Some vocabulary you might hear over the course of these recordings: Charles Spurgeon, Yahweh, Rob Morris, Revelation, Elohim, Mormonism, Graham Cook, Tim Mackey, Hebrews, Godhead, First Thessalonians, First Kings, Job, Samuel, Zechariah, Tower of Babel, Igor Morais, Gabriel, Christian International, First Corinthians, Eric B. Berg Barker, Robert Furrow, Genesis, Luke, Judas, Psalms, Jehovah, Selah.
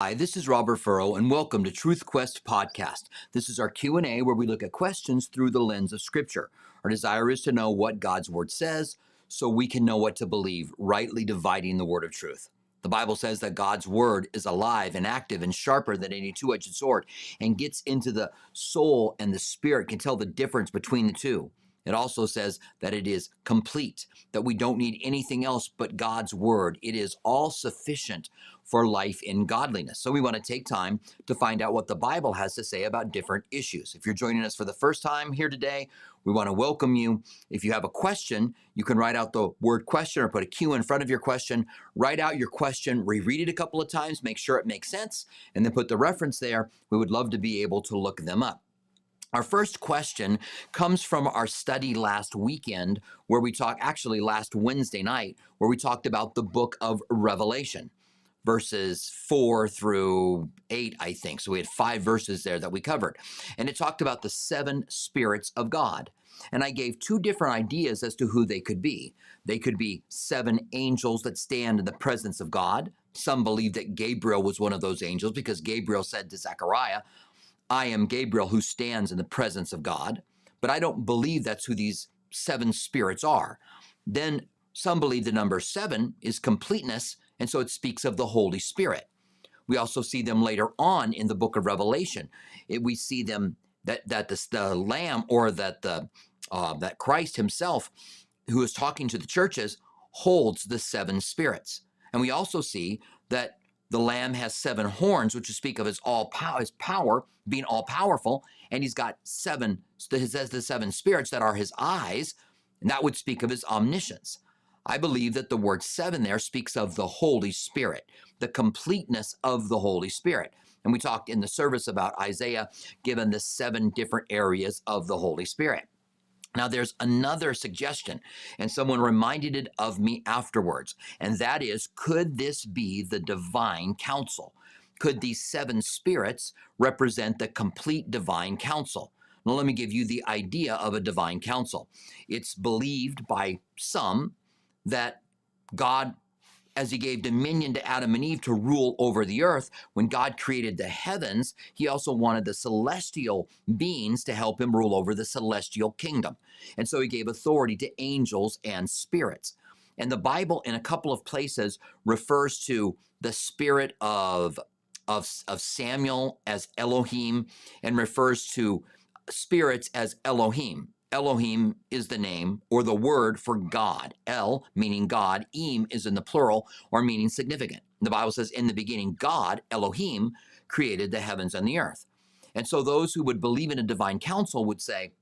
Hi, this is Robert Furrow, and welcome to Truth Quest Podcast. This is our Q&A where we look at questions through the lens of Scripture. Our desire is to know what God's Word says so we can know what to believe, rightly dividing the Word of Truth. The Bible says that God's Word is alive and active and sharper than any two-edged sword and gets into the soul and the spirit, can tell the difference between the two. It also says that it is complete, that we don't need anything else but God's Word. It is all sufficient for life in godliness. So we want to take time to find out what the Bible has to say about different issues. If you're joining us for the first time here today, we want to welcome you. If you have a question, you can write out the word question or put a Q in front of your question. Write out your question, reread it a couple of times, make sure it makes sense, and then put the reference there. We would love to be able to look them up. Our first question comes from our study last weekend, where we talked, actually last Wednesday night, where we talked about the book of Revelation, verses 4 through 8, I think. So we had 5 verses there that we covered. And it talked about the 7 spirits of God. And I gave 2 different ideas as to who they could be. They could be 7 angels that stand in the presence of God. Some believe that Gabriel was one of those angels because Gabriel said to Zechariah, I am Gabriel who stands in the presence of God, but I don't believe that's who these 7 spirits are. Then some believe the number 7 is completeness, and so it speaks of the Holy Spirit. We also see them later on in the book of Revelation. We see them that the Lamb, or that Christ himself, who is talking to the churches, holds the 7 spirits. And we also see that the Lamb has 7 horns, which speak of his power, being all-powerful, and he's got 7, he says the 7 spirits that are his eyes, and that would speak of his omniscience. I believe that the word 7 there speaks of the Holy Spirit, the completeness of the Holy Spirit. And we talked in the service about Isaiah, given the 7 different areas of the Holy Spirit. Now, there's another suggestion, and someone reminded it of me afterwards, and that is, could this be the divine counsel? Could these 7 spirits represent the complete divine counsel? Now, let me give you the idea of a divine counsel. It's believed by some that God, as he gave dominion to Adam and Eve to rule over the earth, when God created the heavens, he also wanted the celestial beings to help him rule over the celestial kingdom. And so he gave authority to angels and spirits. And the Bible, in a couple of places, refers to the spirit of Samuel as Elohim, and refers to spirits as Elohim. Elohim is the name or the word for God. El meaning God, Im is in the plural or meaning significant. The Bible says, in the beginning, God, Elohim, created the heavens and the earth. And so those who would believe in a divine counsel would say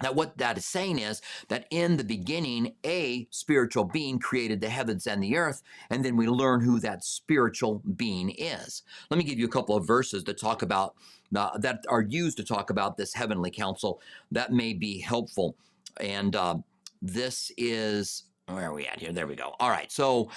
that what that is saying is that in the beginning, a spiritual being created the heavens and the earth, and then we learn who that spiritual being is. Let me give you a couple of verses that talk about that are used to talk about this heavenly counsel that may be helpful. And this is, where are we at here? There we go. All right. So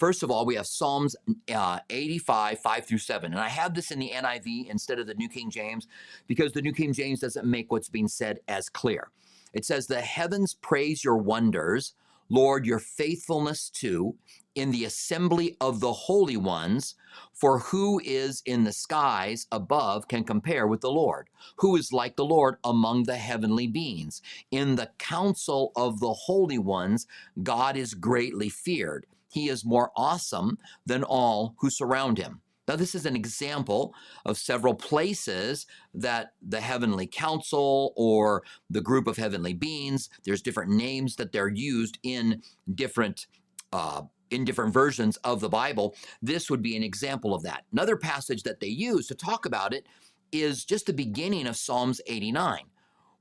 first of all, we have Psalms 85, 5 through 7. And I have this in the NIV instead of the New King James because the New King James doesn't make what's being said as clear. It says, the heavens praise your wonders, Lord, your faithfulness too, in the assembly of the holy ones, for who is in the skies above can compare with the Lord? Who is like the Lord among the heavenly beings? In the council of the holy ones, God is greatly feared. He is more awesome than all who surround him. Now, this is an example of several places that the heavenly council or the group of heavenly beings, there's different names that they're used in different versions of the Bible. This would be an example of that. Another passage that they use to talk about it is just the beginning of Psalms 89,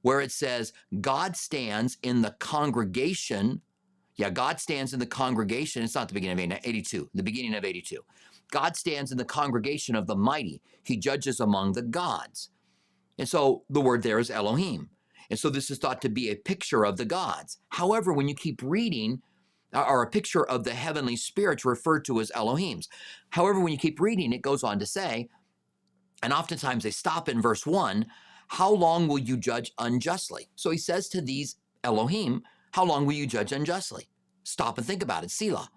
where it says, God stands in the congregation. Yeah, God stands in the congregation. It's not the beginning of 82, the beginning of 82. God stands in the congregation of the mighty. He judges among the gods. And so the word there is Elohim. And so this is thought to be a picture of the gods. However, when you keep reading, or a picture of the heavenly spirits referred to as Elohims. However, when you keep reading, it goes on to say, and oftentimes they stop in verse 1, how long will you judge unjustly? So he says to these Elohim, how long will you judge unjustly? Stop and think about it, Selah.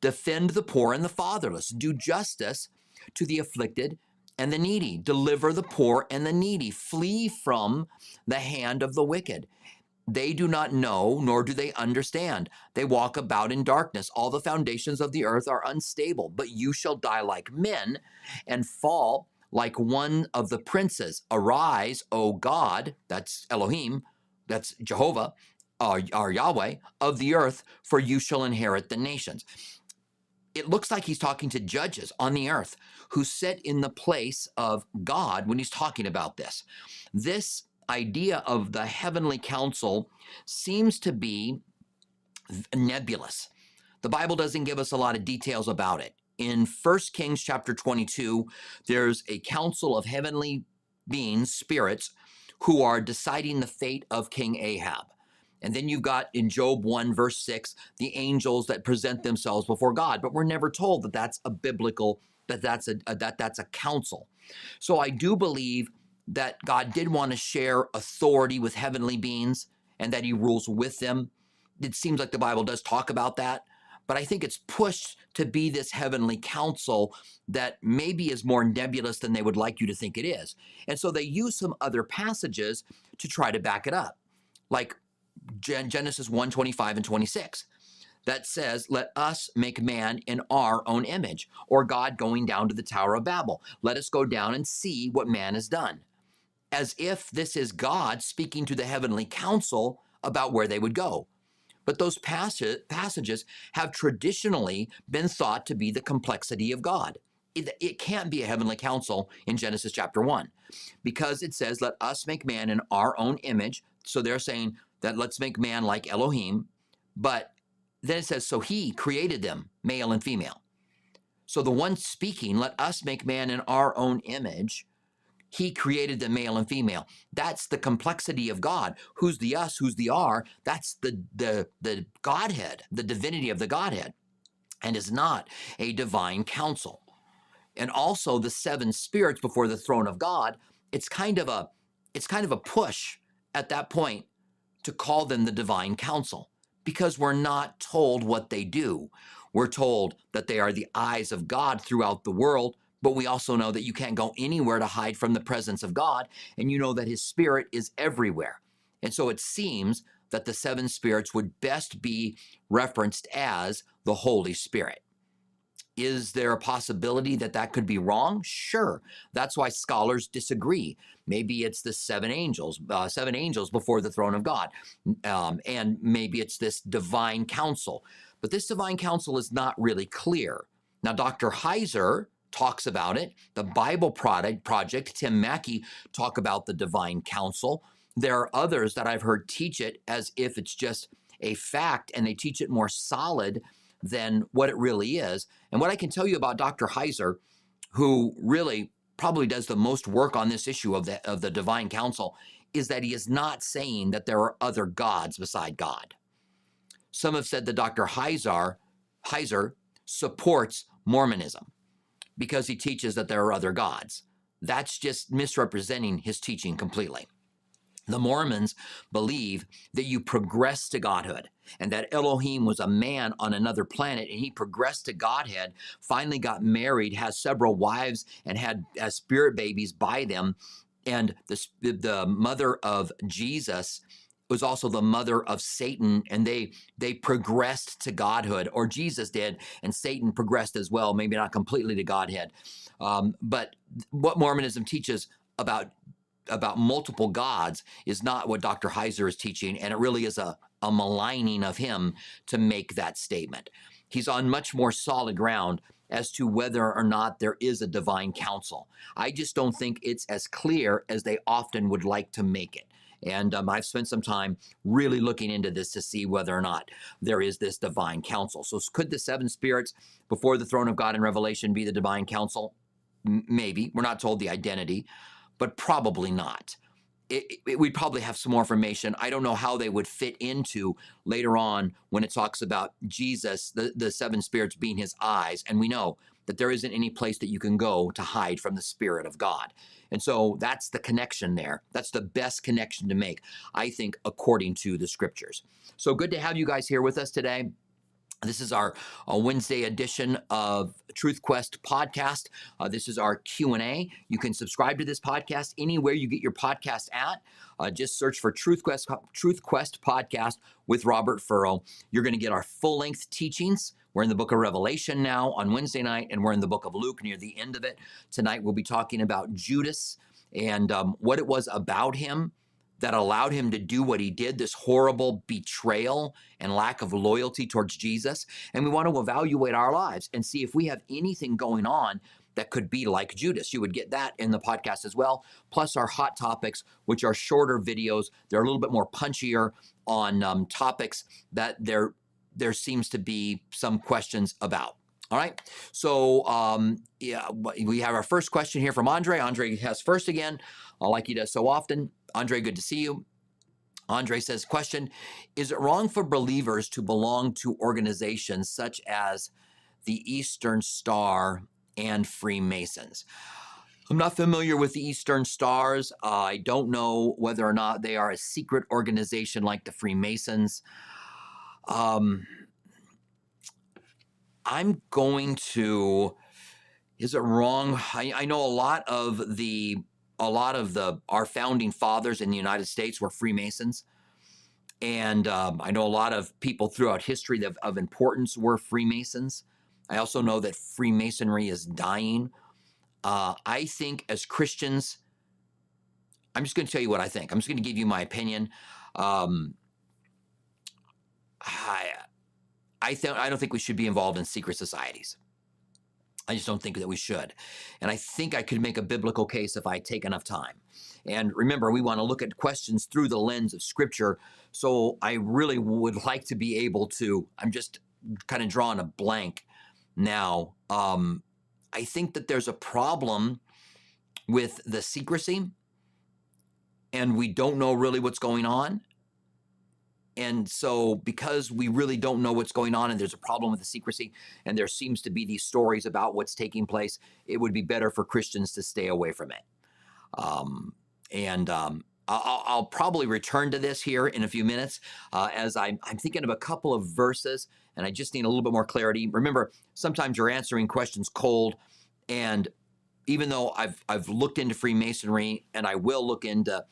Defend the poor and the fatherless. Do justice to the afflicted and the needy. Deliver the poor and the needy. Flee from the hand of the wicked. They do not know, nor do they understand. They walk about in darkness. All the foundations of the earth are unstable, but you shall die like men and fall like one of the princes. Arise, O God, that's Elohim, that's Jehovah, our Yahweh, of the earth, for you shall inherit the nations. It looks like he's talking to judges on the earth who sit in the place of God when he's talking about this. This idea of the heavenly council seems to be nebulous. The Bible doesn't give us a lot of details about it. In First Kings chapter 22, there's a council of heavenly beings, spirits, who are deciding the fate of King Ahab. And then you've got in Job 1, verse 6, the angels that present themselves before God. But we're never told that that's a biblical, that's a council. So I do believe that God did want to share authority with heavenly beings and that he rules with them. It seems like the Bible does talk about that, but I think it's pushed to be this heavenly council that maybe is more nebulous than they would like you to think it is. And so they use some other passages to try to back it up, like Genesis 1:25 and 26, that says, let us make man in our own image, or God going down to the Tower of Babel. Let us go down and see what man has done. As if this is God speaking to the heavenly council about where they would go. But those passages have traditionally been thought to be the complexity of God. It can't be a heavenly council in Genesis chapter 1 because it says, let us make man in our own image. So they're saying that let's make man like Elohim. But then it says, so he created them, male and female. So the one speaking, let us make man in our own image, he created the male and female. That's the complexity of God. Who's the us, who's the are? That's the Godhead, the divinity of the Godhead, and is not a divine council. And also the seven spirits before the throne of God, it's kind of a push at that point to call them the divine council because we're not told what they do. We're told that they are the eyes of God throughout the world, but we also know that you can't go anywhere to hide from the presence of God, and you know that his spirit is everywhere. And so it seems that the seven spirits would best be referenced as the Holy Spirit. Is there a possibility that that could be wrong? Sure. That's why scholars disagree. Maybe it's the seven angels before the throne of God, and maybe it's this divine council. But this divine council is not really clear. Now, Dr. Heiser talks about it. The Bible Project, Tim Mackey, talk about the divine council. There are others that I've heard teach it as if it's just a fact, and they teach it more solid than what it really is. And what I can tell you about Dr. Heiser, who really probably does the most work on this issue of the divine council, is that he is not saying that there are other gods beside God. Some have said that Dr. Heiser supports Mormonism because he teaches that there are other gods. That's just misrepresenting his teaching completely. The Mormons believe that you progress to godhood and that Elohim was a man on another planet and he progressed to godhead, finally got married, has several wives and had spirit babies by them. And the mother of Jesus was also the mother of Satan, and they progressed to godhood, or Jesus did, and Satan progressed as well, maybe not completely to Godhead. But what Mormonism teaches about multiple gods is not what Dr. Heiser is teaching, and it really is a maligning of him to make that statement. He's on much more solid ground as to whether or not there is a divine council. I just don't think it's as clear as they often would like to make it. And I've spent some time really looking into this to see whether or not there is this divine council. So could the seven spirits before the throne of God in Revelation be the divine council? Maybe. We're not told the identity, but probably not. We'd probably have some more information. I don't know how they would fit into later on when it talks about Jesus, the seven spirits being his eyes. And we know that there isn't any place that you can go to hide from the Spirit of God. And so that's the connection there. That's the best connection to make, I think, according to the scriptures. So good to have you guys here with us today. This is our Wednesday edition of Truth Quest podcast. This is our Q&A. You can subscribe to this podcast anywhere you get your podcast at. Just search for Truth Quest podcast with Robert Furrow. You're going to get our full-length teachings. We're in the book of Revelation now on Wednesday night, and we're in the book of Luke near the end of it. Tonight we'll be talking about Judas and what it was about him that allowed him to do what he did, this horrible betrayal and lack of loyalty towards Jesus. And we want to evaluate our lives and see if we have anything going on that could be like Judas. You would get that in the podcast as well, plus our hot topics, which are shorter videos. They're a little bit more punchier on topics that there seems to be some questions about. All right, so yeah, we have our first question here from Andre. Andre has first again, like he does so often. Andre, good to see you. Andre says, question, is it wrong for believers to belong to organizations such as the Eastern Star and Freemasons? I'm not familiar with the Eastern Stars. I don't know whether or not they are a secret organization like the Freemasons. I'm going to, is it wrong? I know our founding fathers in the United States were Freemasons. And I know a lot of people throughout history that of importance were Freemasons. I also know that Freemasonry is dying. I think as Christians, I'm just going to tell you what I think. I'm just going to give you my opinion. I don't think we should be involved in secret societies. I just don't think that we should. And I think I could make a biblical case if I take enough time. And remember, we want to look at questions through the lens of Scripture. So I really would like to be able to, I'm just kind of drawing a blank now. I think that there's a problem with the secrecy, and we don't know really what's going on. And so because we really don't know what's going on and there's a problem with the secrecy and there seems to be these stories about what's taking place, it would be better for Christians to stay away from it. I'll probably return to this here in a few minutes as I'm thinking of a couple of verses and I just need a little bit more clarity. Remember, sometimes you're answering questions cold, and even though I've looked into Freemasonry and I will look into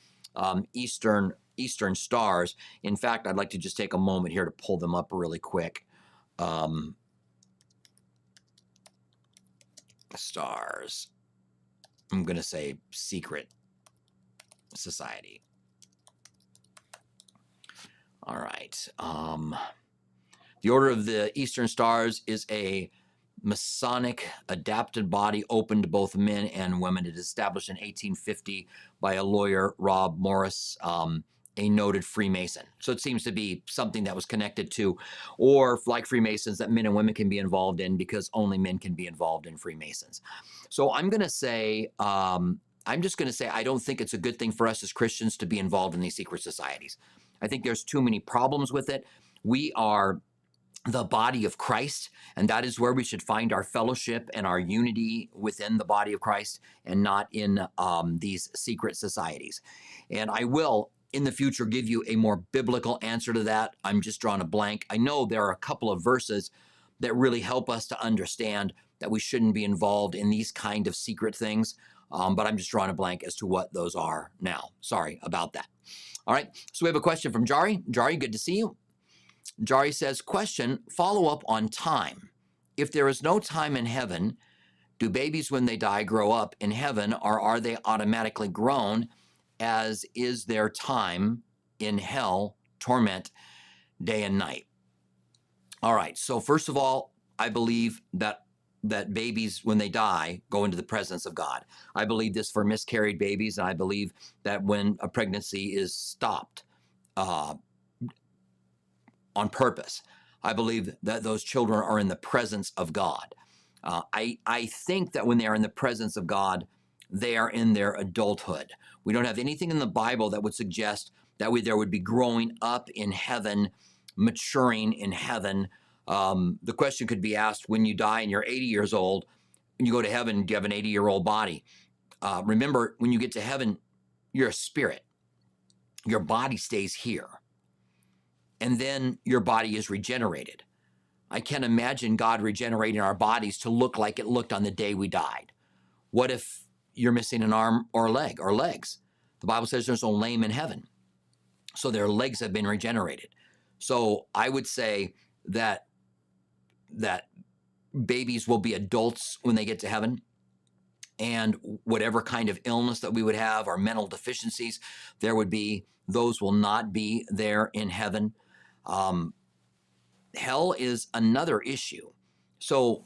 Eastern Stars. In fact, I'd like to just take a moment here to pull them up really quick. Stars. I'm going to say secret society. All right. The Order of the Eastern Stars is a Masonic adapted body open to both men and women. It is established in 1850 by a lawyer, Rob Morris, a noted Freemason. So it seems to be something that was connected to, or like Freemasons, that men and women can be involved in because only men can be involved in Freemasons. So I'm going to say, I'm just going to say, I don't think it's a good thing for us as Christians to be involved in these secret societies. I think there's too many problems with it. We are the body of Christ, and that is where we should find our fellowship and our unity within the body of Christ and not in these secret societies. And I will, in the future, give you a more biblical answer to that. I'm just drawing a blank. I know there are a couple of verses that really help us to understand that we shouldn't be involved in these kind of secret things, but I'm just drawing a blank as to what those are now. Sorry about that. All right, so we have a question from Jari. Jari, good to see you. Jari says, question, follow up on time. If there is no time in heaven, do babies when they die grow up in heaven, or are they automatically grown, as is their time in hell, torment, day and night? All right, so first of all, I believe that babies, when they die, go into the presence of God. I believe this for miscarried babies, and I believe that when a pregnancy is stopped, on purpose, I believe that those children are in the presence of God. I think that when they are in the presence of God, they are in their adulthood. We don't have anything in the Bible that would suggest that there would be growing up in heaven, maturing in heaven. The question could be asked, when you die and you're 80 years old, and you go to heaven, do you have an 80-year-old body? Remember, when you get to heaven, you're a spirit. Your body stays here. And then your body is regenerated. I can't imagine God regenerating our bodies to look like it looked on the day we died. What if you're missing an arm or a leg or legs? The Bible says there's no lame in heaven. So their legs have been regenerated. So I would say that babies will be adults when they get to heaven. And whatever kind of illness that we would have or mental deficiencies, there would be, those will not be there in heaven. Hell is another issue. So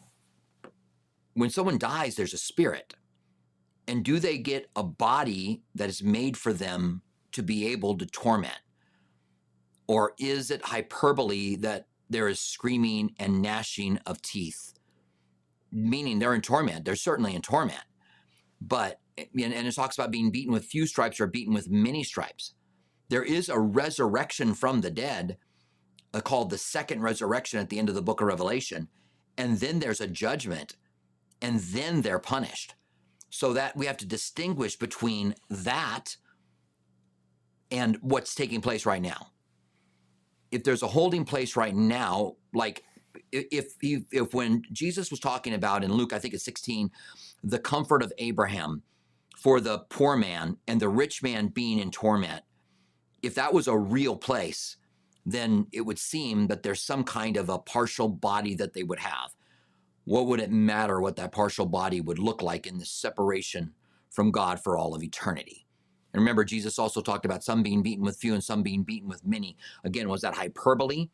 when someone dies, there's a spirit. And do they get a body that is made for them to be able to torment? Or is it hyperbole that there is screaming and gnashing of teeth? Meaning they're in torment. They're certainly in torment. But, and it talks about being beaten with few stripes or beaten with many stripes. There is a resurrection from the dead called the second resurrection at the end of the book of Revelation. And then there's a judgment, and then they're punished. So that we have to distinguish between that and what's taking place right now. If there's a holding place right now, like if when Jesus was talking about in Luke, I think it's 16, the comfort of Abraham for the poor man and the rich man being in torment, if that was a real place, then it would seem that there's some kind of a partial body that they would have. What would it matter what that partial body would look like in this separation from God for all of eternity? And remember, Jesus also talked about some being beaten with few and some being beaten with many. Again, was that hyperbole?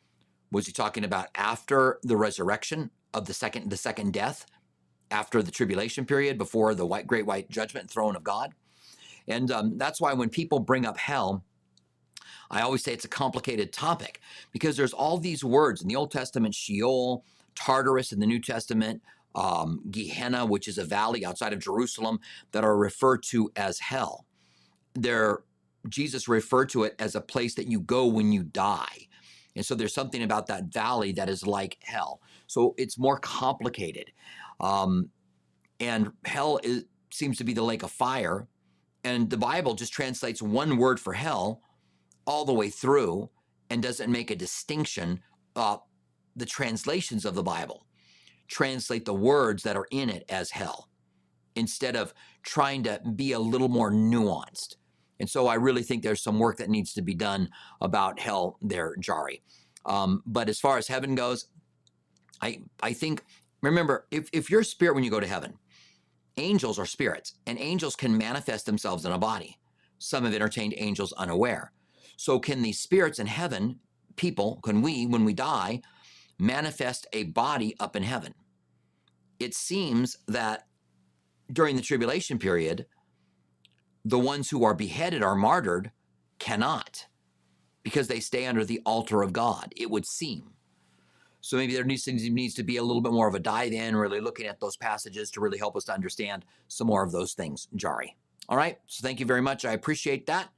Was he talking about after the resurrection of the second death? After the tribulation period, before the great white judgment throne of God. And that's why when people bring up hell, I always say it's a complicated topic, because there's all these words in the Old Testament: Sheol, Tartarus in the New Testament, Gehenna, which is a valley outside of Jerusalem, that are referred to as hell. Jesus referred to it as a place that you go when you die. And so there's something about that valley that is like hell. So it's more complicated. And hell seems to be the lake of fire. And the Bible just translates one word for hell all the way through and doesn't make a distinction. The translations of the Bible translate the words that are in it as hell instead of trying to be a little more nuanced. And so I really think there's some work that needs to be done about hell there, Jari. But as far as heaven goes, I think, remember, if you're a spirit when you go to heaven, angels are spirits, and angels can manifest themselves in a body. Some have entertained angels unaware. So can these spirits in heaven, people, can we, when we die, manifest a body up in heaven? It seems that during the tribulation period, the ones who are beheaded or martyred cannot, because they stay under the altar of God, it would seem. So maybe there needs to be a little bit more of a dive in, really looking at those passages to really help us to understand some more of those things, Jari. All right, so thank you very much. I appreciate that.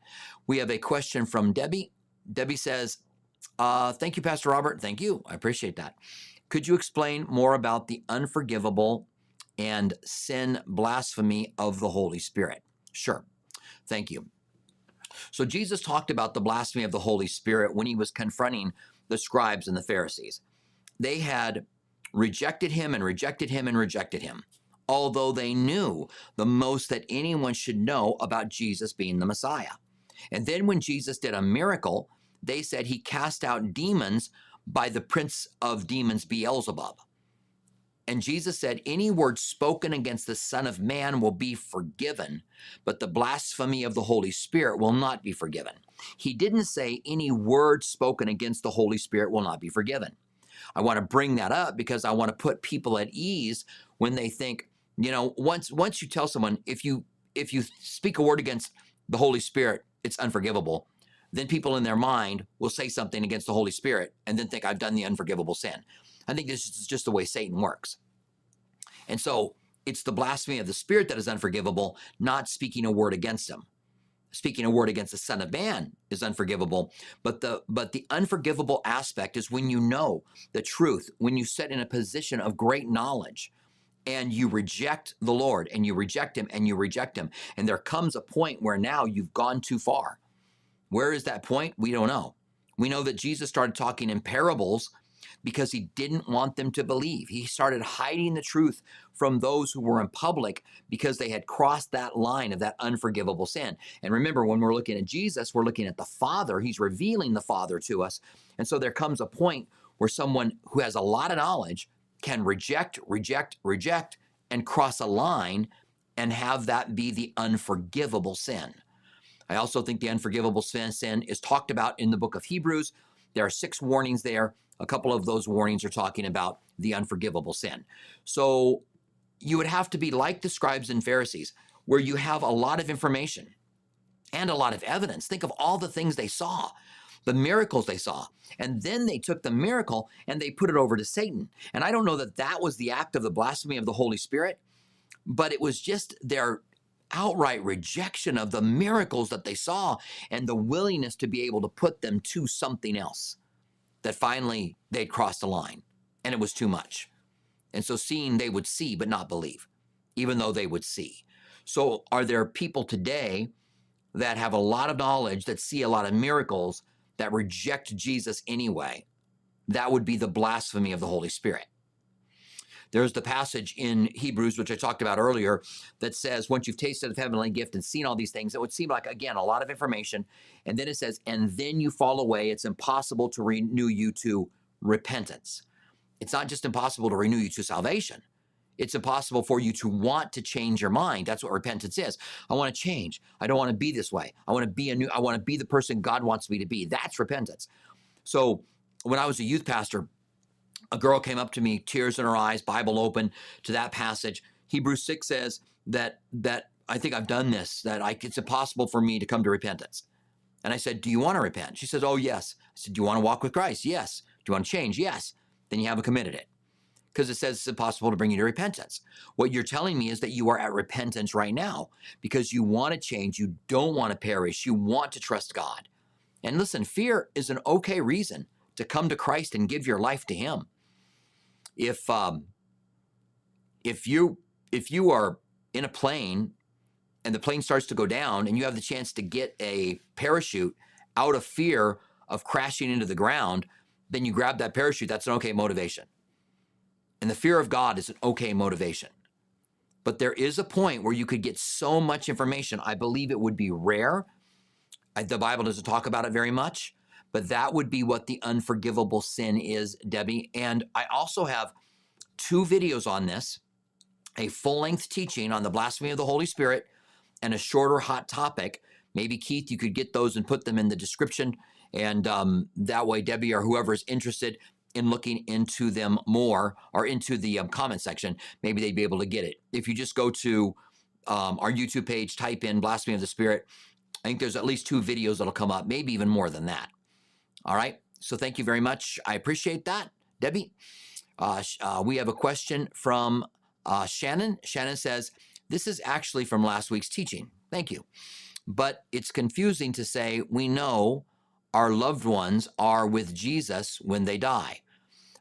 We have a question from Debbie. Debbie says, thank you, Pastor Robert. Thank you. I appreciate that. Could you explain more about the unforgivable and sin blasphemy of the Holy Spirit? Sure. Thank you. So Jesus talked about the blasphemy of the Holy Spirit when he was confronting the scribes and the Pharisees. They had rejected him and rejected him and rejected him, although they knew the most that anyone should know about Jesus being the Messiah. And then when Jesus did a miracle, they said he cast out demons by the prince of demons, Beelzebub. And Jesus said, any word spoken against the Son of Man will be forgiven, but the blasphemy of the Holy Spirit will not be forgiven. He didn't say any word spoken against the Holy Spirit will not be forgiven. I want to bring that up because I want to put people at ease when they think, you know, once you tell someone, if you speak a word against the Holy Spirit, it's unforgivable. Then people in their mind will say something against the Holy Spirit and then think, I've done the unforgivable sin. I think this is just the way Satan works. And so it's the blasphemy of the Spirit that is unforgivable, not speaking a word against him. Speaking a word against the Son of Man is unforgivable, but the unforgivable aspect is when you know the truth, when you sit in a position of great knowledge and you reject the Lord and you reject him and you reject him. And there comes a point where now you've gone too far. Where is that point? We don't know. We know that Jesus started talking in parables because he didn't want them to believe. He started hiding the truth from those who were in public because they had crossed that line of that unforgivable sin. And remember, when we're looking at Jesus, we're looking at the Father. He's revealing the Father to us. And so there comes a point where someone who has a lot of knowledge can reject, and cross a line and have that be the unforgivable sin. I also think the unforgivable sin is talked about in the book of Hebrews. There are 6 warnings there. A couple of those warnings are talking about the unforgivable sin. So you would have to be like the scribes and Pharisees, where you have a lot of information and a lot of evidence. Think of all the things they saw, the miracles they saw. And then they took the miracle and they put it over to Satan. And I don't know that that was the act of the blasphemy of the Holy Spirit, but it was just their outright rejection of the miracles that they saw and the willingness to be able to put them to something else, that finally they'd crossed a line and it was too much. And so seeing, they would see but not believe, even though they would see. So are there people today that have a lot of knowledge, that see a lot of miracles, that reject Jesus anyway? That would be the blasphemy of the Holy Spirit. There's the passage in Hebrews, which I talked about earlier, that says, once you've tasted of heavenly gift and seen all these things, it would seem like, again, a lot of information. And then it says, and then you fall away. It's impossible to renew you to repentance. It's not just impossible to renew you to salvation. It's impossible for you to want to change your mind. That's what repentance is. I want to change. I don't want to be this way. I want to be I want to be the person God wants me to be. That's repentance. So when I was a youth pastor, a girl came up to me, tears in her eyes, Bible open to that passage. Hebrews 6 says that I think I've done this, it's impossible for me to come to repentance. And I said, do you want to repent? She says, oh, yes. I said, do you want to walk with Christ? Yes. Do you want to change? Yes. Then you haven't committed it, because it says it's impossible to bring you to repentance. What you're telling me is that you are at repentance right now because you want to change. You don't want to perish. You want to trust God. And listen, fear is an okay reason to come to Christ and give your life to Him. If you are in a plane and the plane starts to go down and you have the chance to get a parachute out of fear of crashing into the ground, then you grab that parachute. That's an okay motivation. And the fear of God is an okay motivation. But there is a point where you could get so much information. I believe it would be rare. The Bible doesn't talk about it very much. But that would be what the unforgivable sin is, Debbie. And I also have 2 videos on this, a full-length teaching on the blasphemy of the Holy Spirit and a shorter hot topic. Maybe, Keith, you could get those and put them in the description. And that way, Debbie or whoever is interested in looking into them more, or into the comment section, maybe they'd be able to get it. If you just go to our YouTube page, type in Blasphemy of the Spirit, I think there's at least 2 videos that'll come up, maybe even more than that. All right, so thank you very much. I appreciate that, Debbie. We have a question from Shannon. Shannon says, this is actually from last week's teaching. Thank you. But it's confusing to say we know our loved ones are with Jesus when they die.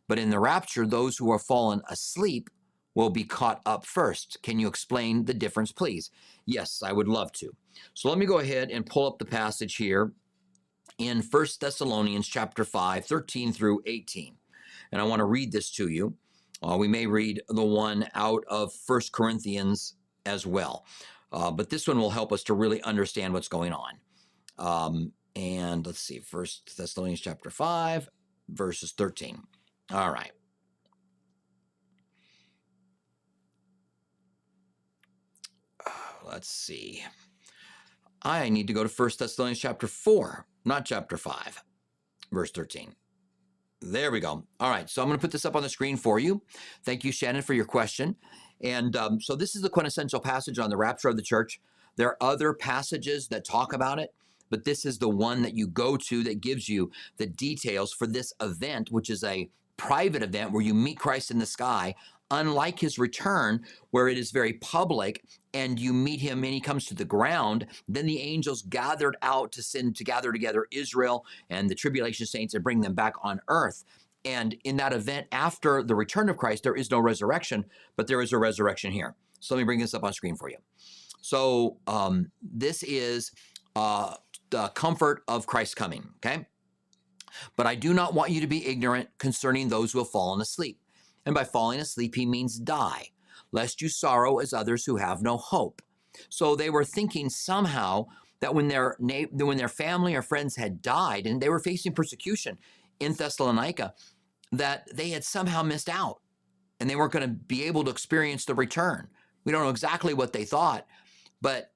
But in the rapture, those who are fallen asleep will be caught up first. Can you explain the difference, please? Yes, I would love to. So let me go ahead and pull up the passage here in First Thessalonians chapter 5, 13 through 18. And I want to read this to you. We may read the one out of First Corinthians as well. But this one will help us to really understand what's going on. And let's see, First Thessalonians chapter 5, verses 13. All right. Let's see. I need to go to First Thessalonians chapter 4. Not chapter 5, verse 13. There we go. All right, so I'm going to put this up on the screen for you. Thank you, Shannon, for your question. And so this is the quintessential passage on the rapture of the church. There are other passages that talk about it, but this is the one that you go to that gives you the details for this event, which is a private event where you meet Christ in the sky, unlike his return, where it is very public and you meet him and he comes to the ground. Then the angels gathered out to gather together Israel and the tribulation saints and bring them back on earth. And in that event, after the return of Christ, there is no resurrection, but there is a resurrection here. So let me bring this up on screen for you. So this is the comfort of Christ's coming, okay? But I do not want you to be ignorant concerning those who have fallen asleep. And by falling asleep, he means die, lest you sorrow as others who have no hope. So they were thinking somehow that when their family or friends had died and they were facing persecution in Thessalonica, that they had somehow missed out and they weren't going to be able to experience the return. We don't know exactly what they thought, but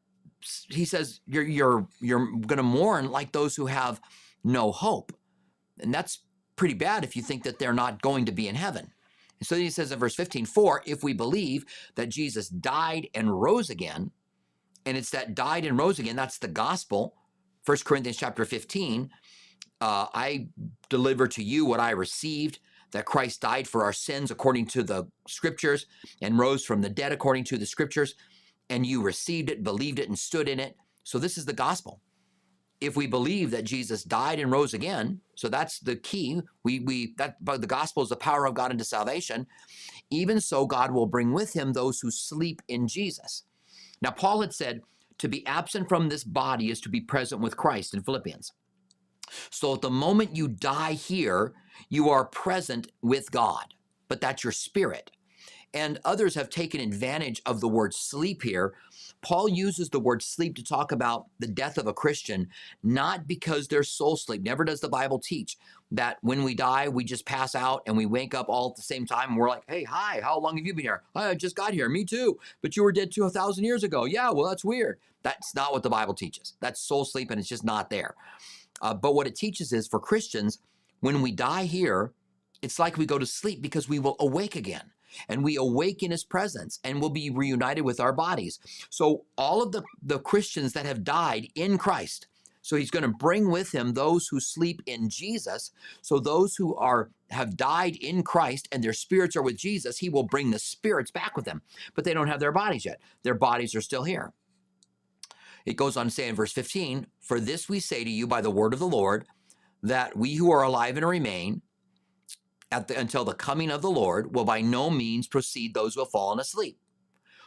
he says you're going to mourn like those who have no hope. And that's pretty bad if you think that they're not going to be in heaven. And so he says in verse 15, for if we believe that Jesus died and rose again, and it's that died and rose again, that's the gospel. First Corinthians chapter 15, I deliver to you what I received, that Christ died for our sins according to the scriptures and rose from the dead according to the scriptures, and you received it, believed it, and stood in it. So this is the gospel. If we believe that Jesus died and rose again, so that's the key. But the gospel is the power of God into salvation. Even so, God will bring with him those who sleep in Jesus. Now, Paul had said, to be absent from this body is to be present with Christ in Philippians. So at the moment you die here, you are present with God, but that's your spirit. And others have taken advantage of the word sleep here. Paul uses the word sleep to talk about the death of a Christian, not because they're soul sleep. Never does the Bible teach that when we die, we just pass out and we wake up all at the same time. And we're like, hey, hi, how long have you been here? I just got here. Me too. But you were dead 2,000 years ago. Yeah, well, that's weird. That's not what the Bible teaches. That's soul sleep, and it's just not there. But what it teaches is for Christians, when we die here, it's like we go to sleep because we will awake again. And we awake in his presence and will be reunited with our bodies. So all of the Christians that have died in Christ, so he's going to bring with him those who sleep in Jesus. So those who have died in Christ and their spirits are with Jesus, he will bring the spirits back with them. But they don't have their bodies yet. Their bodies are still here. It goes on to say in verse 15, for this we say to you by the word of the Lord, that we who are alive and remain, until the coming of the Lord, will by no means precede those who have fallen asleep.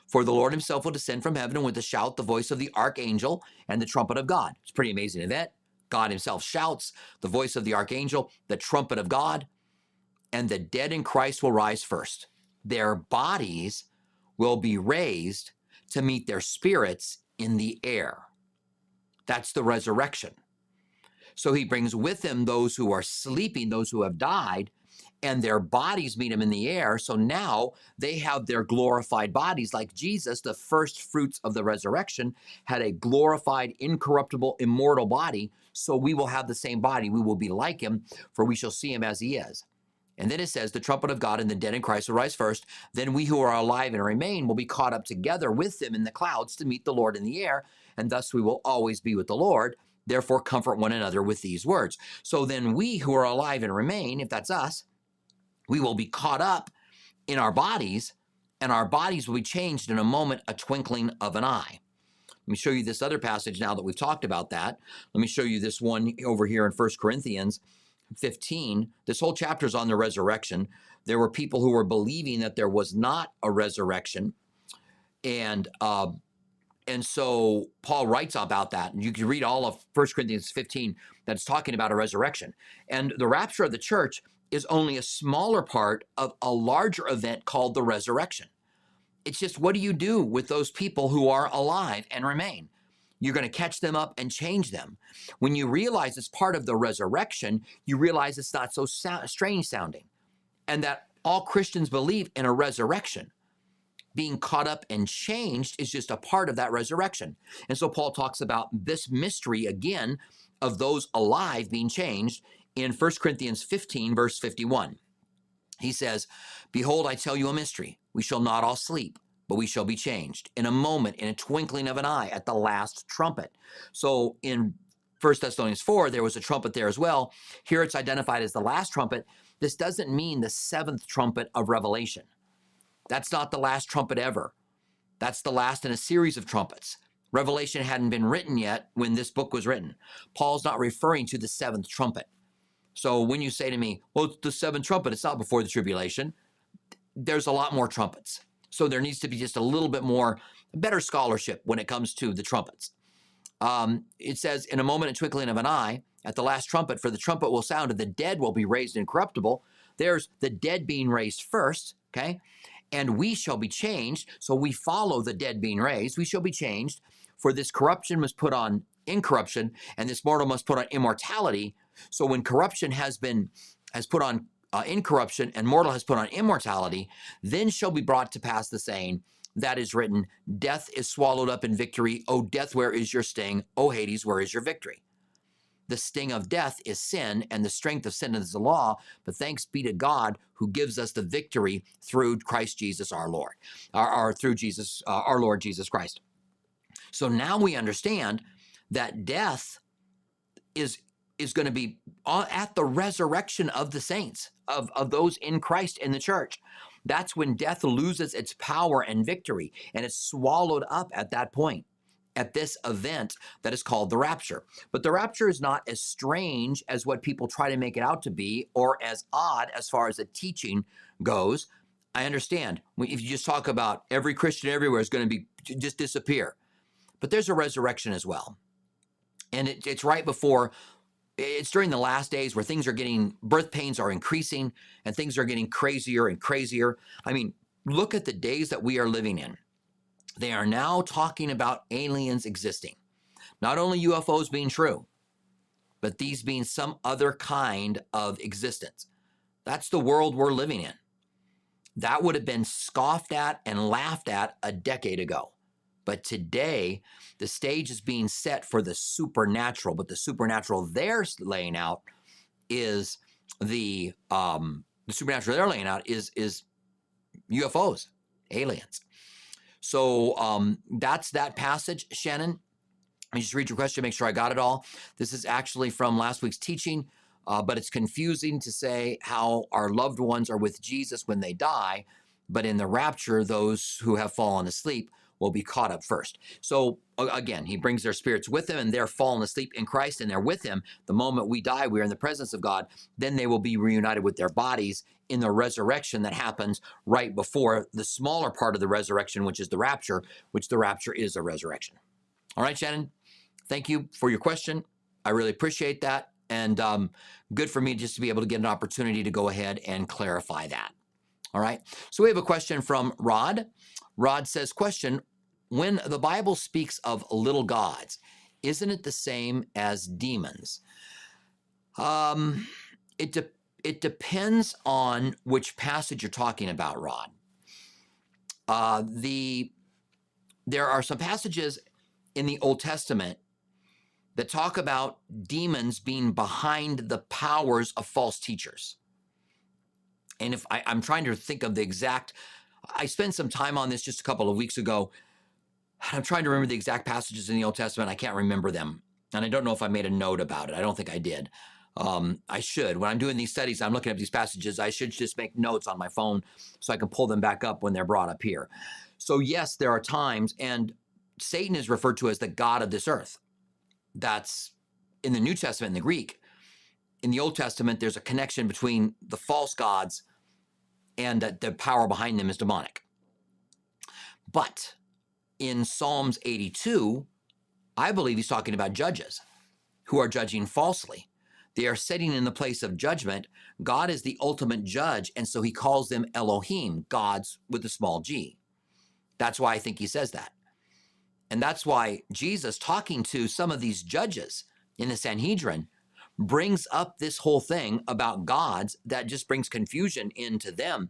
For the Lord himself will descend from heaven with a shout, the voice of the archangel, and the trumpet of God. It's a pretty amazing event. God himself shouts, the voice of the archangel, the trumpet of God, and the dead in Christ will rise first. Their bodies will be raised to meet their spirits in the air. That's the resurrection. So he brings with him those who are sleeping, those who have died, and their bodies meet him in the air. So now they have their glorified bodies. Like Jesus, the first fruits of the resurrection, had a glorified, incorruptible, immortal body. So we will have the same body. We will be like him, for we shall see him as he is. And then it says, the trumpet of God and the dead in Christ will rise first. Then we who are alive and remain will be caught up together with them in the clouds to meet the Lord in the air. And thus we will always be with the Lord. Therefore comfort one another with these words. So then we who are alive and remain, if that's us, we will be caught up in our bodies, and our bodies will be changed in a moment, a twinkling of an eye. Let me show you this other passage now that we've talked about that. Let me show you this one over here in 1 Corinthians 15. This whole chapter is on the resurrection. There were people who were believing that there was not a resurrection. And so Paul writes about that. And you can read all of 1 Corinthians 15 that's talking about a resurrection. And the rapture of the church is only a smaller part of a larger event called the resurrection. It's just, what do you do with those people who are alive and remain? You're going to catch them up and change them. When you realize it's part of the resurrection, you realize it's not so strange sounding, and that all Christians believe in a resurrection. Being caught up and changed is just a part of that resurrection. And so Paul talks about this mystery again of those alive being changed in 1 Corinthians 15, verse 51. He says, behold, I tell you a mystery. We shall not all sleep, but we shall be changed in a moment, in a twinkling of an eye, at the last trumpet. So in 1 Thessalonians 4, there was a trumpet there as well. Here it's identified as the last trumpet. This doesn't mean the seventh trumpet of Revelation. That's not the last trumpet ever. That's the last in a series of trumpets. Revelation hadn't been written yet when this book was written. Paul's not referring to the seventh trumpet. So when you say to me, well, it's the seventh trumpet, it's not before the tribulation. There's a lot more trumpets. So there needs to be just a little bit more, better scholarship when it comes to the trumpets. It says, in a moment and twinkling of an eye, at the last trumpet, for the trumpet will sound and the dead will be raised incorruptible. There's the dead being raised first, okay? And we shall be changed. So we follow the dead being raised. We shall be changed, for this corruption must put on incorruption, and this mortal must put on immortality. So when corruption has put on incorruption, and mortal has put on immortality, then shall be brought to pass the saying that is written, death is swallowed up in victory. O death, where is your sting? O Hades, where is your victory? The sting of death is sin, and the strength of sin is the law, but thanks be to God who gives us the victory through Christ Jesus our Lord, through our Lord Jesus Christ. So now we understand that death is going to be at the resurrection of the saints, of those in Christ in the church. That's when death loses its power and victory, and it's swallowed up at that point, at this event that is called the rapture. But the rapture is not as strange as what people try to make it out to be, or as odd as far as the teaching goes. I understand if you just talk about every Christian everywhere is going to be just disappear, but there's a resurrection as well. And it's right before, it's during the last days where things are getting, birth pains are increasing and things are getting crazier and crazier. I mean, look at the days that we are living in. They are now talking about aliens existing. Not only UFOs being true, but these being some other kind of existence. That's the world we're living in. That would have been scoffed at and laughed at a decade ago. But today, the stage is being set for the supernatural. But the supernatural they're laying out is the supernatural they're laying out is UFOs, aliens. So that's that passage, Shannon. Let me just read your question, make sure I got it all. This is actually from last week's teaching, but it's confusing to say how our loved ones are with Jesus when they die, but in the rapture, those who have fallen asleep will be caught up first. So again, he brings their spirits with him, and they're fallen asleep in Christ, and they're with him. The moment we die, we're in the presence of God. Then they will be reunited with their bodies in the resurrection that happens right before the smaller part of the resurrection, which is the rapture, which the rapture is a resurrection. All right, Shannon, thank you for your question. I really appreciate that. And good for me just to be able to get an opportunity to go ahead and clarify that. All right, so we have a question from Rod. Rod says, question, when the Bible speaks of little gods, isn't it the same as demons? It depends on which passage you're talking about, Rod. There are some passages in the Old Testament that talk about demons being behind the powers of false teachers. And if I'm trying to think of the exact, I spent some time on this just a couple of weeks ago. I'm trying to remember the exact passages in the Old Testament. I can't remember them. And I don't know if I made a note about it. I don't think I did. I should. When I'm doing these studies, I'm looking up these passages. I should just make notes on my phone so I can pull them back up when they're brought up here. So yes, there are times, and Satan is referred to as the god of this earth. That's in the New Testament, in the Greek. In the Old Testament, there's a connection between the false gods and that the power behind them is demonic. But in Psalms 82, I believe he's talking about judges who are judging falsely. They are sitting in the place of judgment. God is the ultimate judge, and so he calls them Elohim, gods with a small g. That's why I think he says that. And that's why Jesus, talking to some of these judges in the Sanhedrin, brings up this whole thing about gods that just brings confusion into them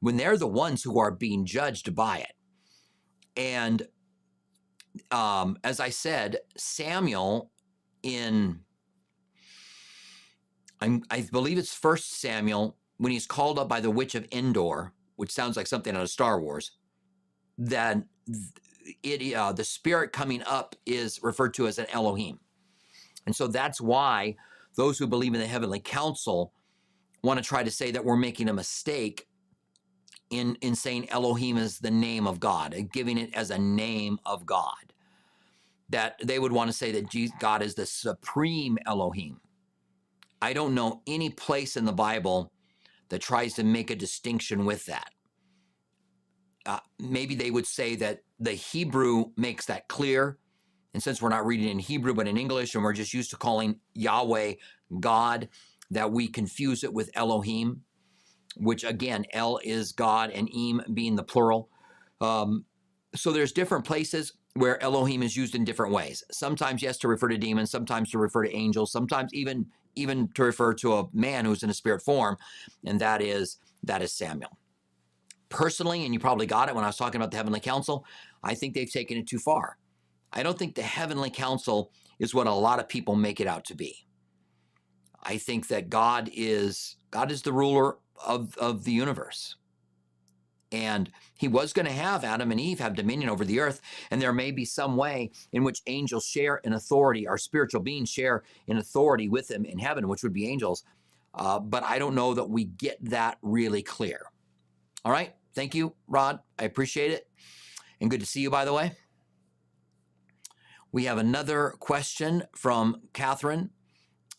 when they're the ones who are being judged by it. And as I said, Samuel in, I believe it's First Samuel, when he's called up by the witch of Endor, which sounds like something out of Star Wars, then the spirit coming up is referred to as an Elohim. And so that's why those who believe in the heavenly council want to try to say that we're making a mistake in saying Elohim is the name of God, and giving it as a name of God. That they would want to say that God is the supreme Elohim. I don't know any place in the Bible that tries to make a distinction with that. Maybe they would say that the Hebrew makes that clear And since we're not reading in Hebrew but in English, and we're just used to calling Yahweh God, that we confuse it with Elohim, which again, El is God and Im being the plural. So there's different places where Elohim is used in different ways. Sometimes, yes, to refer to demons, sometimes to refer to angels, sometimes even to refer to a man who's in a spirit form, and that is Samuel. Personally, and you probably got it when I was talking about the Heavenly Council, I think they've taken it too far. I don't think the Heavenly Council is what a lot of people make it out to be. I think that God is the ruler of the universe. And he was going to have Adam and Eve have dominion over the earth. And there may be some way in which angels share in authority, or spiritual beings share in authority with him in heaven, which would be angels. But I don't know that we get that really clear. All right. Thank you, Rod. I appreciate it. And good to see you, by the way. We have another question from Catherine.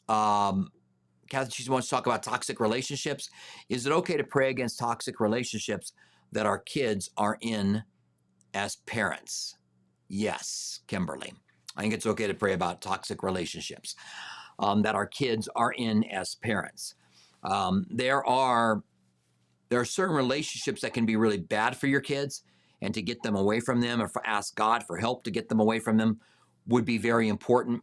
Catherine, she wants to talk about toxic relationships. Is it okay to pray against toxic relationships that our kids are in as parents? Yes, Kimberly. I think it's okay to pray about toxic relationships that our kids are in as parents. There are certain relationships that can be really bad for your kids, and to get them away from them, or ask God for help to get them away from them, would be very important.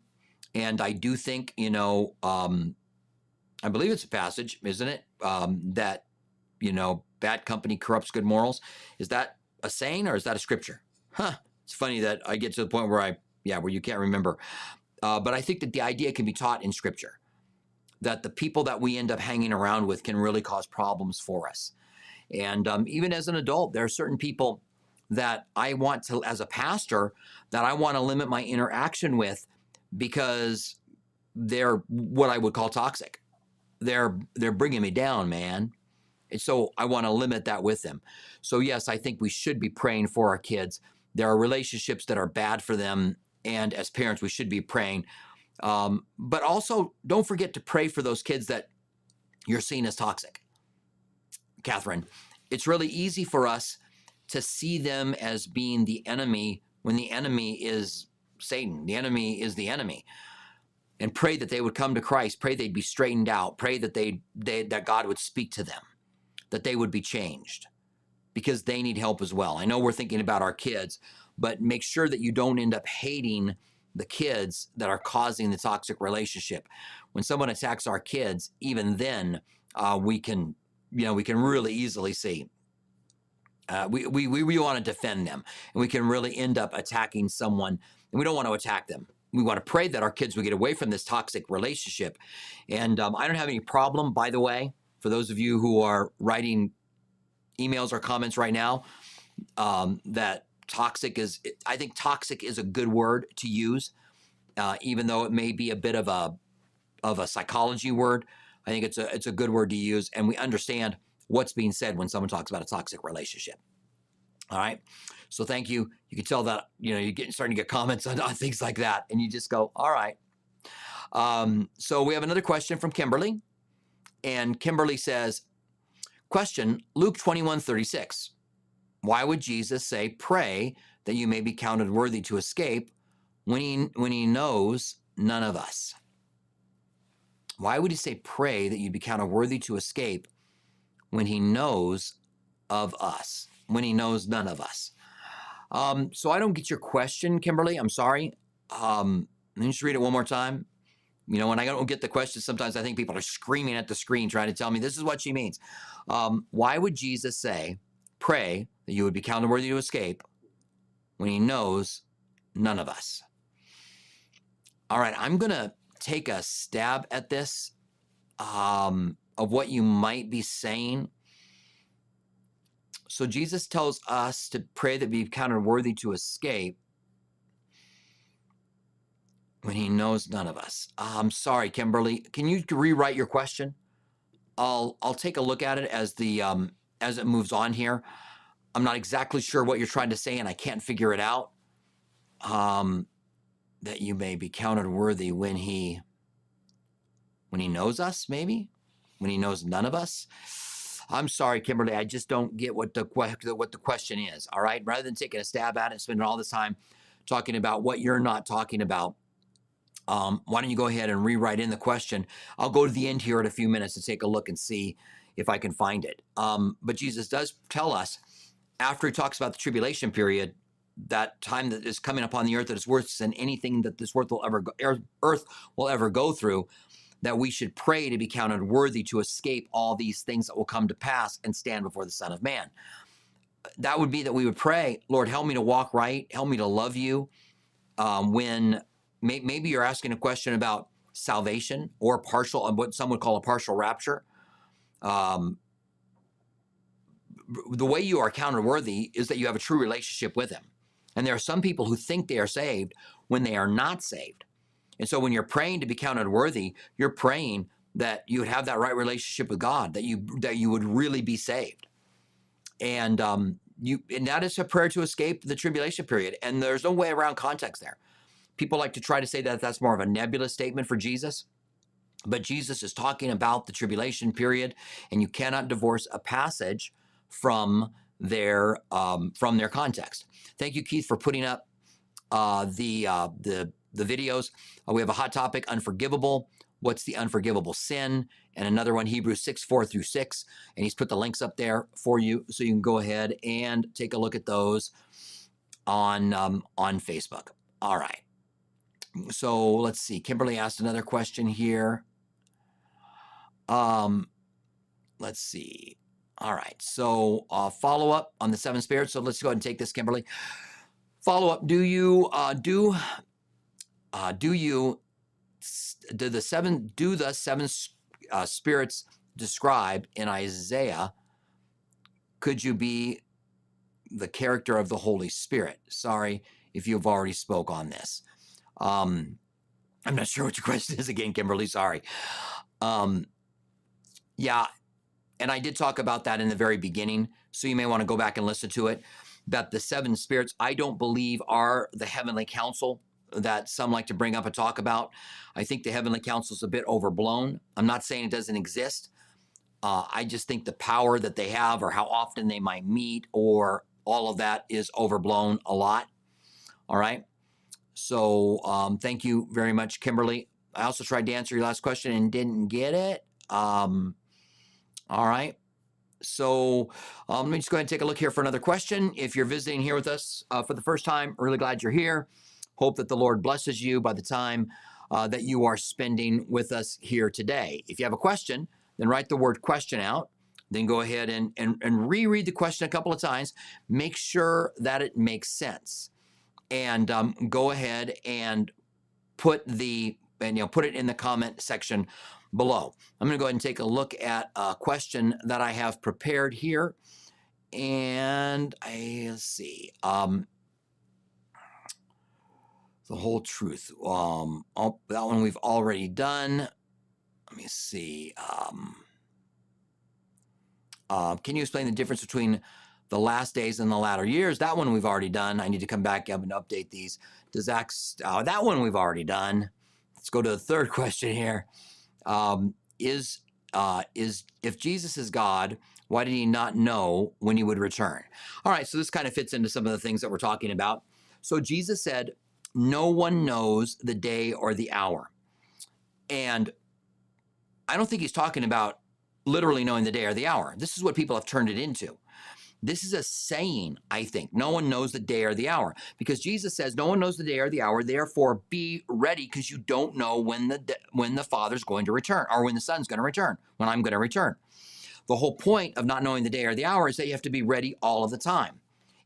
And I do think, I believe it's a passage, isn't it? That, bad company corrupts good morals. Is that a saying or is that a scripture? Huh. It's funny that I get to the point where you can't remember. But I think that the idea can be taught in scripture, that the people that we end up hanging around with can really cause problems for us. And even as an adult, there are certain people that I want to, as a pastor, that I want to limit my interaction with because they're what I would call toxic. They're bringing me down, man. And so I want to limit that with them. So yes, I think we should be praying for our kids. There are relationships that are bad for them, and as parents, we should be praying. But also, don't forget to pray for those kids that you're seeing as toxic. Catherine, it's really easy for us to see them as being the enemy when the enemy is Satan. The enemy is the enemy. And pray that they would come to Christ. Pray they'd be straightened out. Pray that that God would speak to them, that they would be changed, because they need help as well. I know we're thinking about our kids, but make sure that you don't end up hating the kids that are causing the toxic relationship. When someone attacks our kids, even then we can really easily see. We want to defend them, and we can really end up attacking someone, and we don't want to attack them. We want to pray that our kids will get away from this toxic relationship. And I don't have any problem, by the way, for those of you who are writing emails or comments right now, that toxic is, I think toxic is a good word to use, even though it may be a bit of a psychology word. I think it's a good word to use, and we understand what's being said when someone talks about a toxic relationship. All right. So thank you. You can tell that, you're starting to get comments on things like that, and you just go, all right. So we have another question from Kimberly, and Kimberly says, question, Luke 21:36. Why would Jesus say, pray that you may be counted worthy to escape, when he knows none of us? Why would he say, pray that you be counted worthy to escape when he knows of us, when he knows none of us? So I don't get your question, Kimberly. I'm sorry. Let me just read it one more time. When I don't get the question, sometimes I think people are screaming at the screen trying to tell me this is what she means. Why would Jesus say, pray that you would be counted worthy to escape when he knows none of us? All right, I'm going to take a stab at this of what you might be saying. So Jesus tells us to pray that be counted worthy to escape when he knows none of us. I'm sorry, Kimberly. Can you rewrite your question? I'll take a look at it as the as it moves on here. I'm not exactly sure what you're trying to say, and I can't figure it out. That you may be counted worthy when he knows us, maybe? When he knows none of us? I'm sorry, Kimberly. I just don't get what the question is. All right. Rather than taking a stab at it and spending all this time talking about what you're not talking about. Why don't you go ahead and rewrite in the question? I'll go to the end here in a few minutes to take a look and see if I can find it. But Jesus does tell us, after he talks about the tribulation period, that time that is coming upon the earth that is worse than anything that this earth will ever go through, that we should pray to be counted worthy to escape all these things that will come to pass and stand before the Son of Man. That would be that we would pray, Lord, help me to walk right, help me to love you. Maybe you're asking a question about salvation or partial, what some would call a partial rapture. The way you are counted worthy is that you have a true relationship with him. And there are some people who think they are saved when they are not saved. And so when you're praying to be counted worthy, you're praying that you would have that right relationship with God, that you would really be saved. And that is a prayer to escape the tribulation period. And there's no way around context there. People like to try to say that that's more of a nebulous statement for Jesus, but Jesus is talking about the tribulation period, and you cannot divorce a passage from their context. Thank you, Keith, for putting up the videos. We have a hot topic, unforgivable. What's the unforgivable sin? And another one, Hebrews 6:4-6. And he's put the links up there for you, so you can go ahead and take a look at those on Facebook. All right. So let's see. Kimberly asked another question here. Let's see. All right. So follow up on the seven spirits. So let's go ahead and take this, Kimberly. Follow up. Do the seven spirits described in Isaiah? Could you be the character of the Holy Spirit? Sorry if you've already spoke on this. I'm not sure what your question is again, Kimberly. Sorry. Yeah. And I did talk about that in the very beginning, so you may want to go back and listen to it, that the seven spirits, I don't believe, are the heavenly council that some like to bring up and talk about. I think the heavenly council is a bit overblown. I'm not saying it doesn't exist. I just think the power that they have, or how often they might meet, or all of that is overblown a lot. All right. So thank you very much, Kimberly. I also tried to answer your last question and didn't get it. All right. So let me just go ahead and take a look here for another question. If you're visiting here with us for the first time, really glad you're here. Hope that the Lord blesses you by the time that you are spending with us here today. If you have a question, then write the word question out. Then go ahead and reread the question a couple of times. Make sure that it makes sense. And go ahead and put it in the comment section below. I'm going to go ahead and take a look at a question that I have prepared here. And let's see. The whole truth. That one we've already done. Let me see. Can you explain the difference between the last days and the latter years? That one we've already done. I need to come back up and update these. That one we've already done. Let's go to the third question here. If Jesus is God, why did he not know when he would return? All right, so this kind of fits into some of the things that we're talking about. So Jesus said, no one knows the day or the hour. And I don't think he's talking about literally knowing the day or the hour. This is what people have turned it into. This is a saying, I think. No one knows the day or the hour, because Jesus says no one knows the day or the hour, therefore be ready, because you don't know when the Father's going to return, or when the Son's going to return, when I'm going to return. The whole point of not knowing the day or the hour is that you have to be ready all of the time.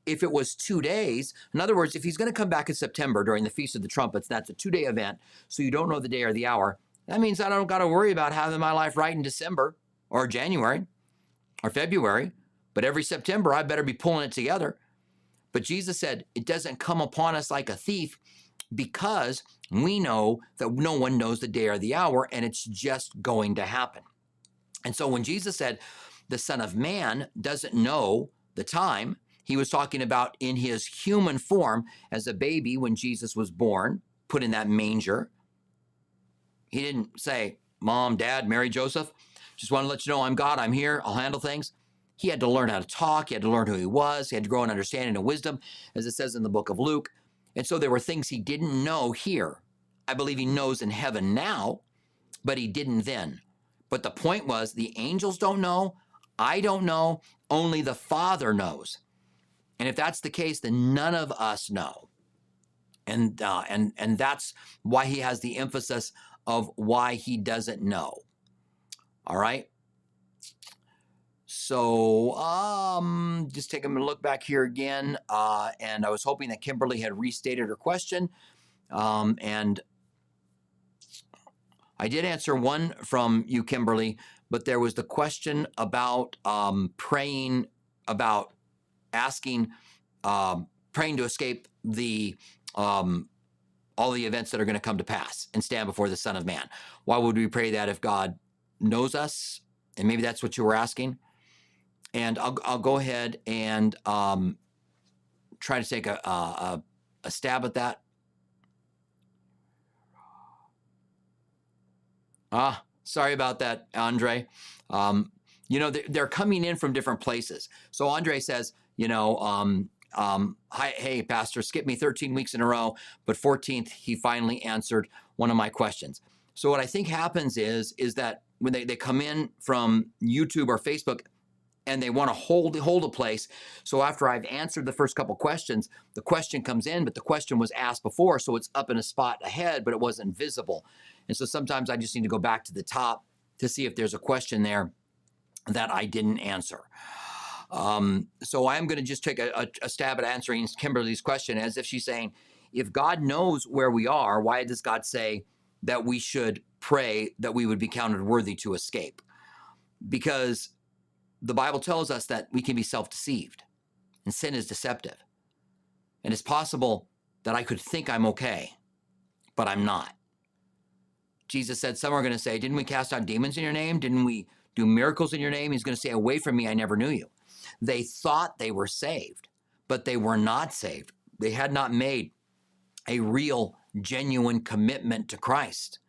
If it was 2 days, in other words, if he's going to come back in September during the Feast of the Trumpets, that's a 2-day event, so you don't know the day or the hour, that means I don't got to worry about having my life right in December or January or February. But every September, I better be pulling it together. But Jesus said, it doesn't come upon us like a thief, because we know that no one knows the day or the hour, and it's just going to happen. And so when Jesus said, the Son of Man doesn't know the time, he was talking about in his human form as a baby when Jesus was born, put in that manger. He didn't say, Mom, Dad, Mary, Joseph, just want to let you know I'm God, I'm here, I'll handle things. He had to learn how to talk. He had to learn who he was. He had to grow in understanding and wisdom, as it says in the book of Luke. And so there were things he didn't know here. I believe he knows in heaven now, but he didn't then. But the point was, the angels don't know, I don't know, only the Father knows. And if that's the case, then none of us know. And that's why he has the emphasis of why he doesn't know. All right? So just take a look back here again. And I was hoping that Kimberly had restated her question. And I did answer one from you, Kimberly, but there was the question about praying, about asking, praying to escape the all the events that are going to come to pass and stand before the Son of Man. Why would we pray that if God knows us? And maybe that's what you were asking. And I'll go ahead and try to take a stab at that. Ah, sorry about that, Andre. You know, they're coming in from different places. So Andre says, you know, hey, Pastor, skip me 13 weeks in a row, but 14th, he finally answered one of my questions. So what I think happens is that when they come in from YouTube or Facebook, and they want to hold a place. So after I've answered the first couple questions, the question comes in, but the question was asked before, so it's up in a spot ahead, but it wasn't visible. And so sometimes I just need to go back to the top to see if there's a question there that I didn't answer. So I'm going to just take a stab at answering Kimberly's question as if she's saying, if God knows where we are, why does God say that we should pray that we would be counted worthy to escape? Because the Bible tells us that we can be self-deceived, and sin is deceptive. And it's possible that I could think I'm okay, but I'm not. Jesus said, some are going to say, didn't we cast out demons in your name? Didn't we do miracles in your name? He's going to say, away from me, I never knew you. They thought they were saved, but they were not saved. They had not made a real, genuine commitment to Christ.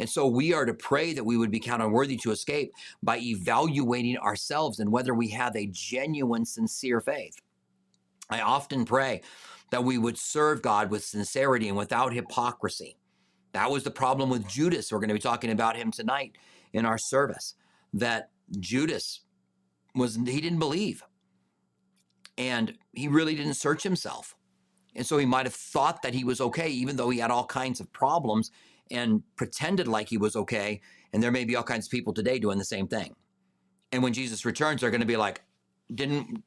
And so we are to pray that we would be counted worthy to escape by evaluating ourselves and whether we have a genuine, sincere faith. I often pray that we would serve God with sincerity and without hypocrisy. That was the problem with Judas. We're going to be talking about him tonight in our service, that Judas he didn't believe. And he really didn't search himself. And so he might have thought that he was okay, even though he had all kinds of problems, and pretended like he was okay. And there may be all kinds of people today doing the same thing. And when Jesus returns, they're going to be like,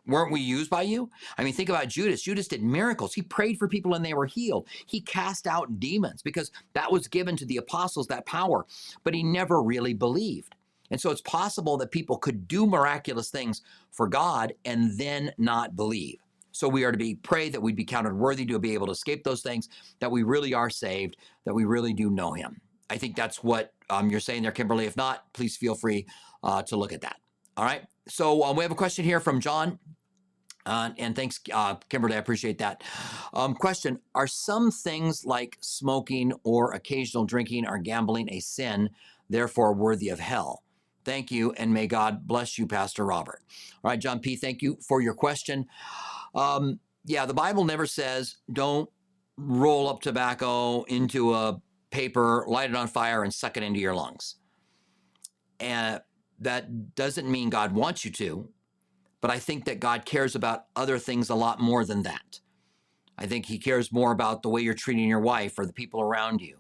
weren't we used by you? I mean, think about Judas. Judas did miracles. He prayed for people and they were healed. He cast out demons because that was given to the apostles, that power, but he never really believed. And so it's possible that people could do miraculous things for God and then not believe. So we are to pray that we'd be counted worthy to be able to escape those things, that we really are saved, that we really do know him. I think that's what you're saying there, Kimberly. If not, please feel free to look at that. All right. So we have a question here from John. And thanks, Kimberly. I appreciate that. Question, are some things like smoking or occasional drinking or gambling a sin, therefore worthy of hell? Thank you, and may God bless you, Pastor Robert. All right, John P., thank you for your question. Yeah, the Bible never says, don't roll up tobacco into a paper, light it on fire, and suck it into your lungs. And that doesn't mean God wants you to, but I think that God cares about other things a lot more than that. I think he cares more about the way you're treating your wife or the people around you.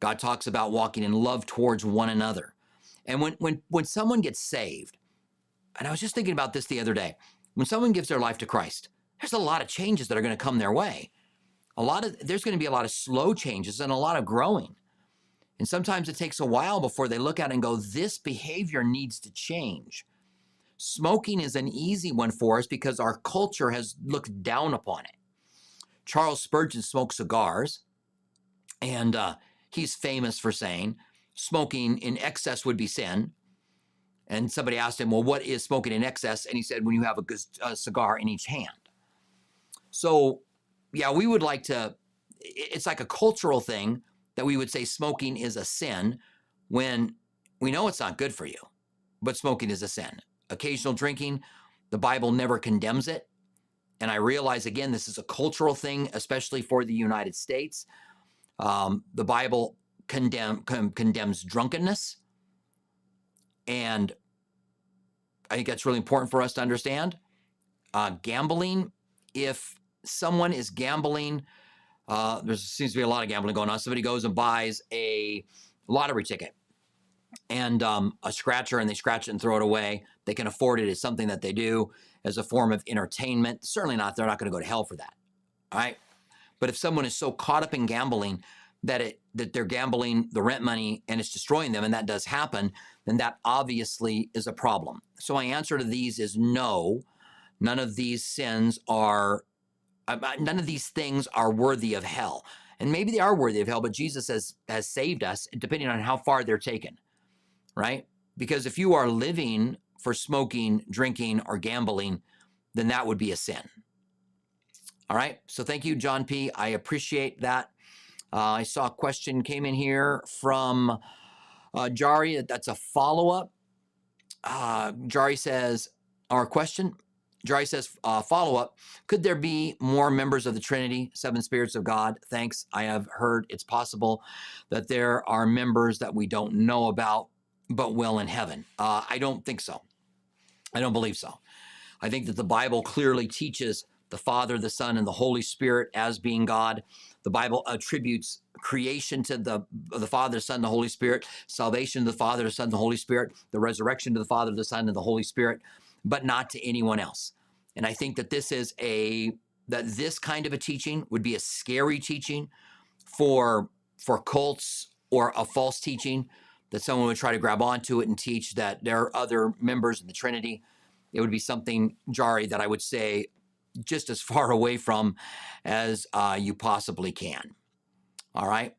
God talks about walking in love towards one another. And when someone gets saved, and I was just thinking about this the other day, when someone gives their life to Christ, there's a lot of changes that are going to come their way. There's going to be a lot of slow changes and a lot of growing. And sometimes it takes a while before they look at it and go, this behavior needs to change. Smoking is an easy one for us because our culture has looked down upon it. Charles Spurgeon smoked cigars, and he's famous for saying, smoking in excess would be sin. And somebody asked him, well, what is smoking in excess? And he said, when you have a cigar in each hand. So, yeah, we would like to, it's like a cultural thing that we would say smoking is a sin when we know it's not good for you, but smoking is a sin. Occasional drinking, the Bible never condemns it. And I realize, again, this is a cultural thing, especially for the United States. The Bible condemns drunkenness. And I think that's really important for us to understand. Gambling, if someone is gambling, there seems to be a lot of gambling going on. Somebody goes and buys a lottery ticket and a scratcher, and they scratch it and throw it away. They can afford it. It's something that they do as a form of entertainment. Certainly not, they're not going to go to hell for that, all right? But if someone is so caught up in gambling that they're gambling the rent money and it's destroying them, and that does happen, then that obviously is a problem. So my answer to these is no, none of these sins are, none of these things are worthy of hell. And maybe they are worthy of hell, but Jesus has saved us, depending on how far they're taken, right? Because if you are living for smoking, drinking, or gambling, then that would be a sin. All right, so thank you, John P. I appreciate that. I saw a question came in here from Jari. That's a follow-up. Jari says, our question, Jari says, follow-up, could there be more members of the Trinity, seven spirits of God? Thanks, I have heard it's possible that there are members that we don't know about, but will in heaven. I don't think so. I don't believe so. I think that the Bible clearly teaches the Father, the Son, and the Holy Spirit as being God. The Bible attributes creation to the Father, the Son, the Holy Spirit, salvation to the Father, the Son, the Holy Spirit, the resurrection to the Father, the Son, and the Holy Spirit, but not to anyone else. And I think that this is this kind of a teaching would be a scary teaching for cults, or a false teaching that someone would try to grab onto it and teach that there are other members of the Trinity. It would be something, Jari, that I would say just as far away from as you possibly can. All right.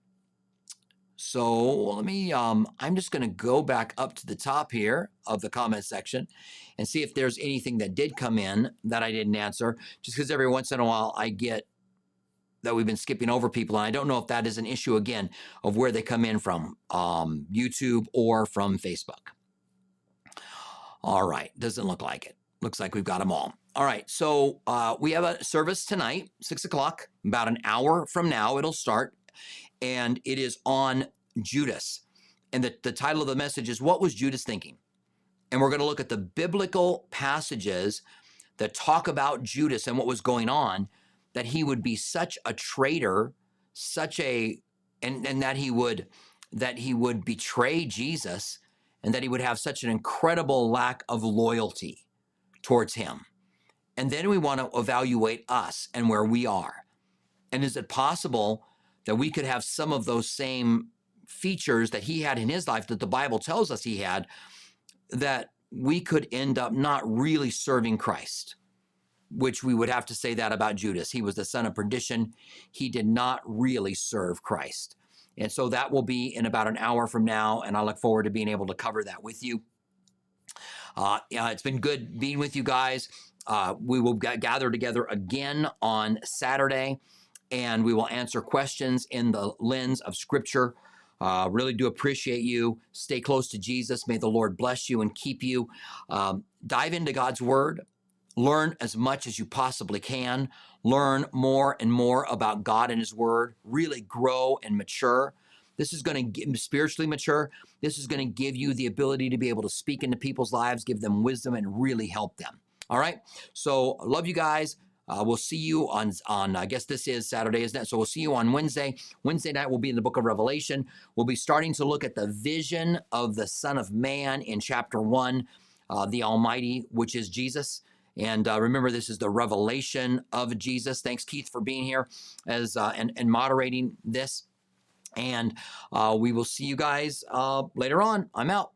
So let me, I'm just going to go back up to the top here of the comment section and see if there's anything that did come in that I didn't answer, just because every once in a while I get that we've been skipping over people. And I don't know if that is an issue, again, of where they come in from, YouTube or from Facebook. All right. Doesn't look like it. Looks like we've got them all. All right, so we have a service tonight, 6 o'clock, about an hour from now it'll start, and it is on Judas. And the title of the message is, What Was Judas Thinking? And we're gonna look at the biblical passages that talk about Judas and what was going on, that he would be such a traitor, and that he would betray Jesus, and that he would have such an incredible lack of loyalty towards him. And then we want to evaluate us and where we are. And is it possible that we could have some of those same features that he had in his life, that the Bible tells us he had, that we could end up not really serving Christ, which we would have to say that about Judas. He was the son of perdition. He did not really serve Christ. And so that will be in about an hour from now, and I look forward to being able to cover that with you. It's been good being with you guys. We will gather together again on Saturday, and we will answer questions in the lens of Scripture. Really do appreciate you. Stay close to Jesus. May the Lord bless you and keep you. Dive into God's Word. Learn as much as you possibly can. Learn more and more about God and His Word. Really grow and mature. This is going to spiritually mature. This is going to give you the ability to be able to speak into people's lives, give them wisdom, and really help them. All right, so love you guys. We'll see you on I guess this is Saturday, isn't it? So we'll see you on Wednesday. Wednesday night, we'll be in the book of Revelation. We'll be starting to look at the vision of the Son of Man in chapter 1, the Almighty, which is Jesus. And remember, this is the revelation of Jesus. Thanks, Keith, for being here as and moderating this. And we will see you guys later on. I'm out.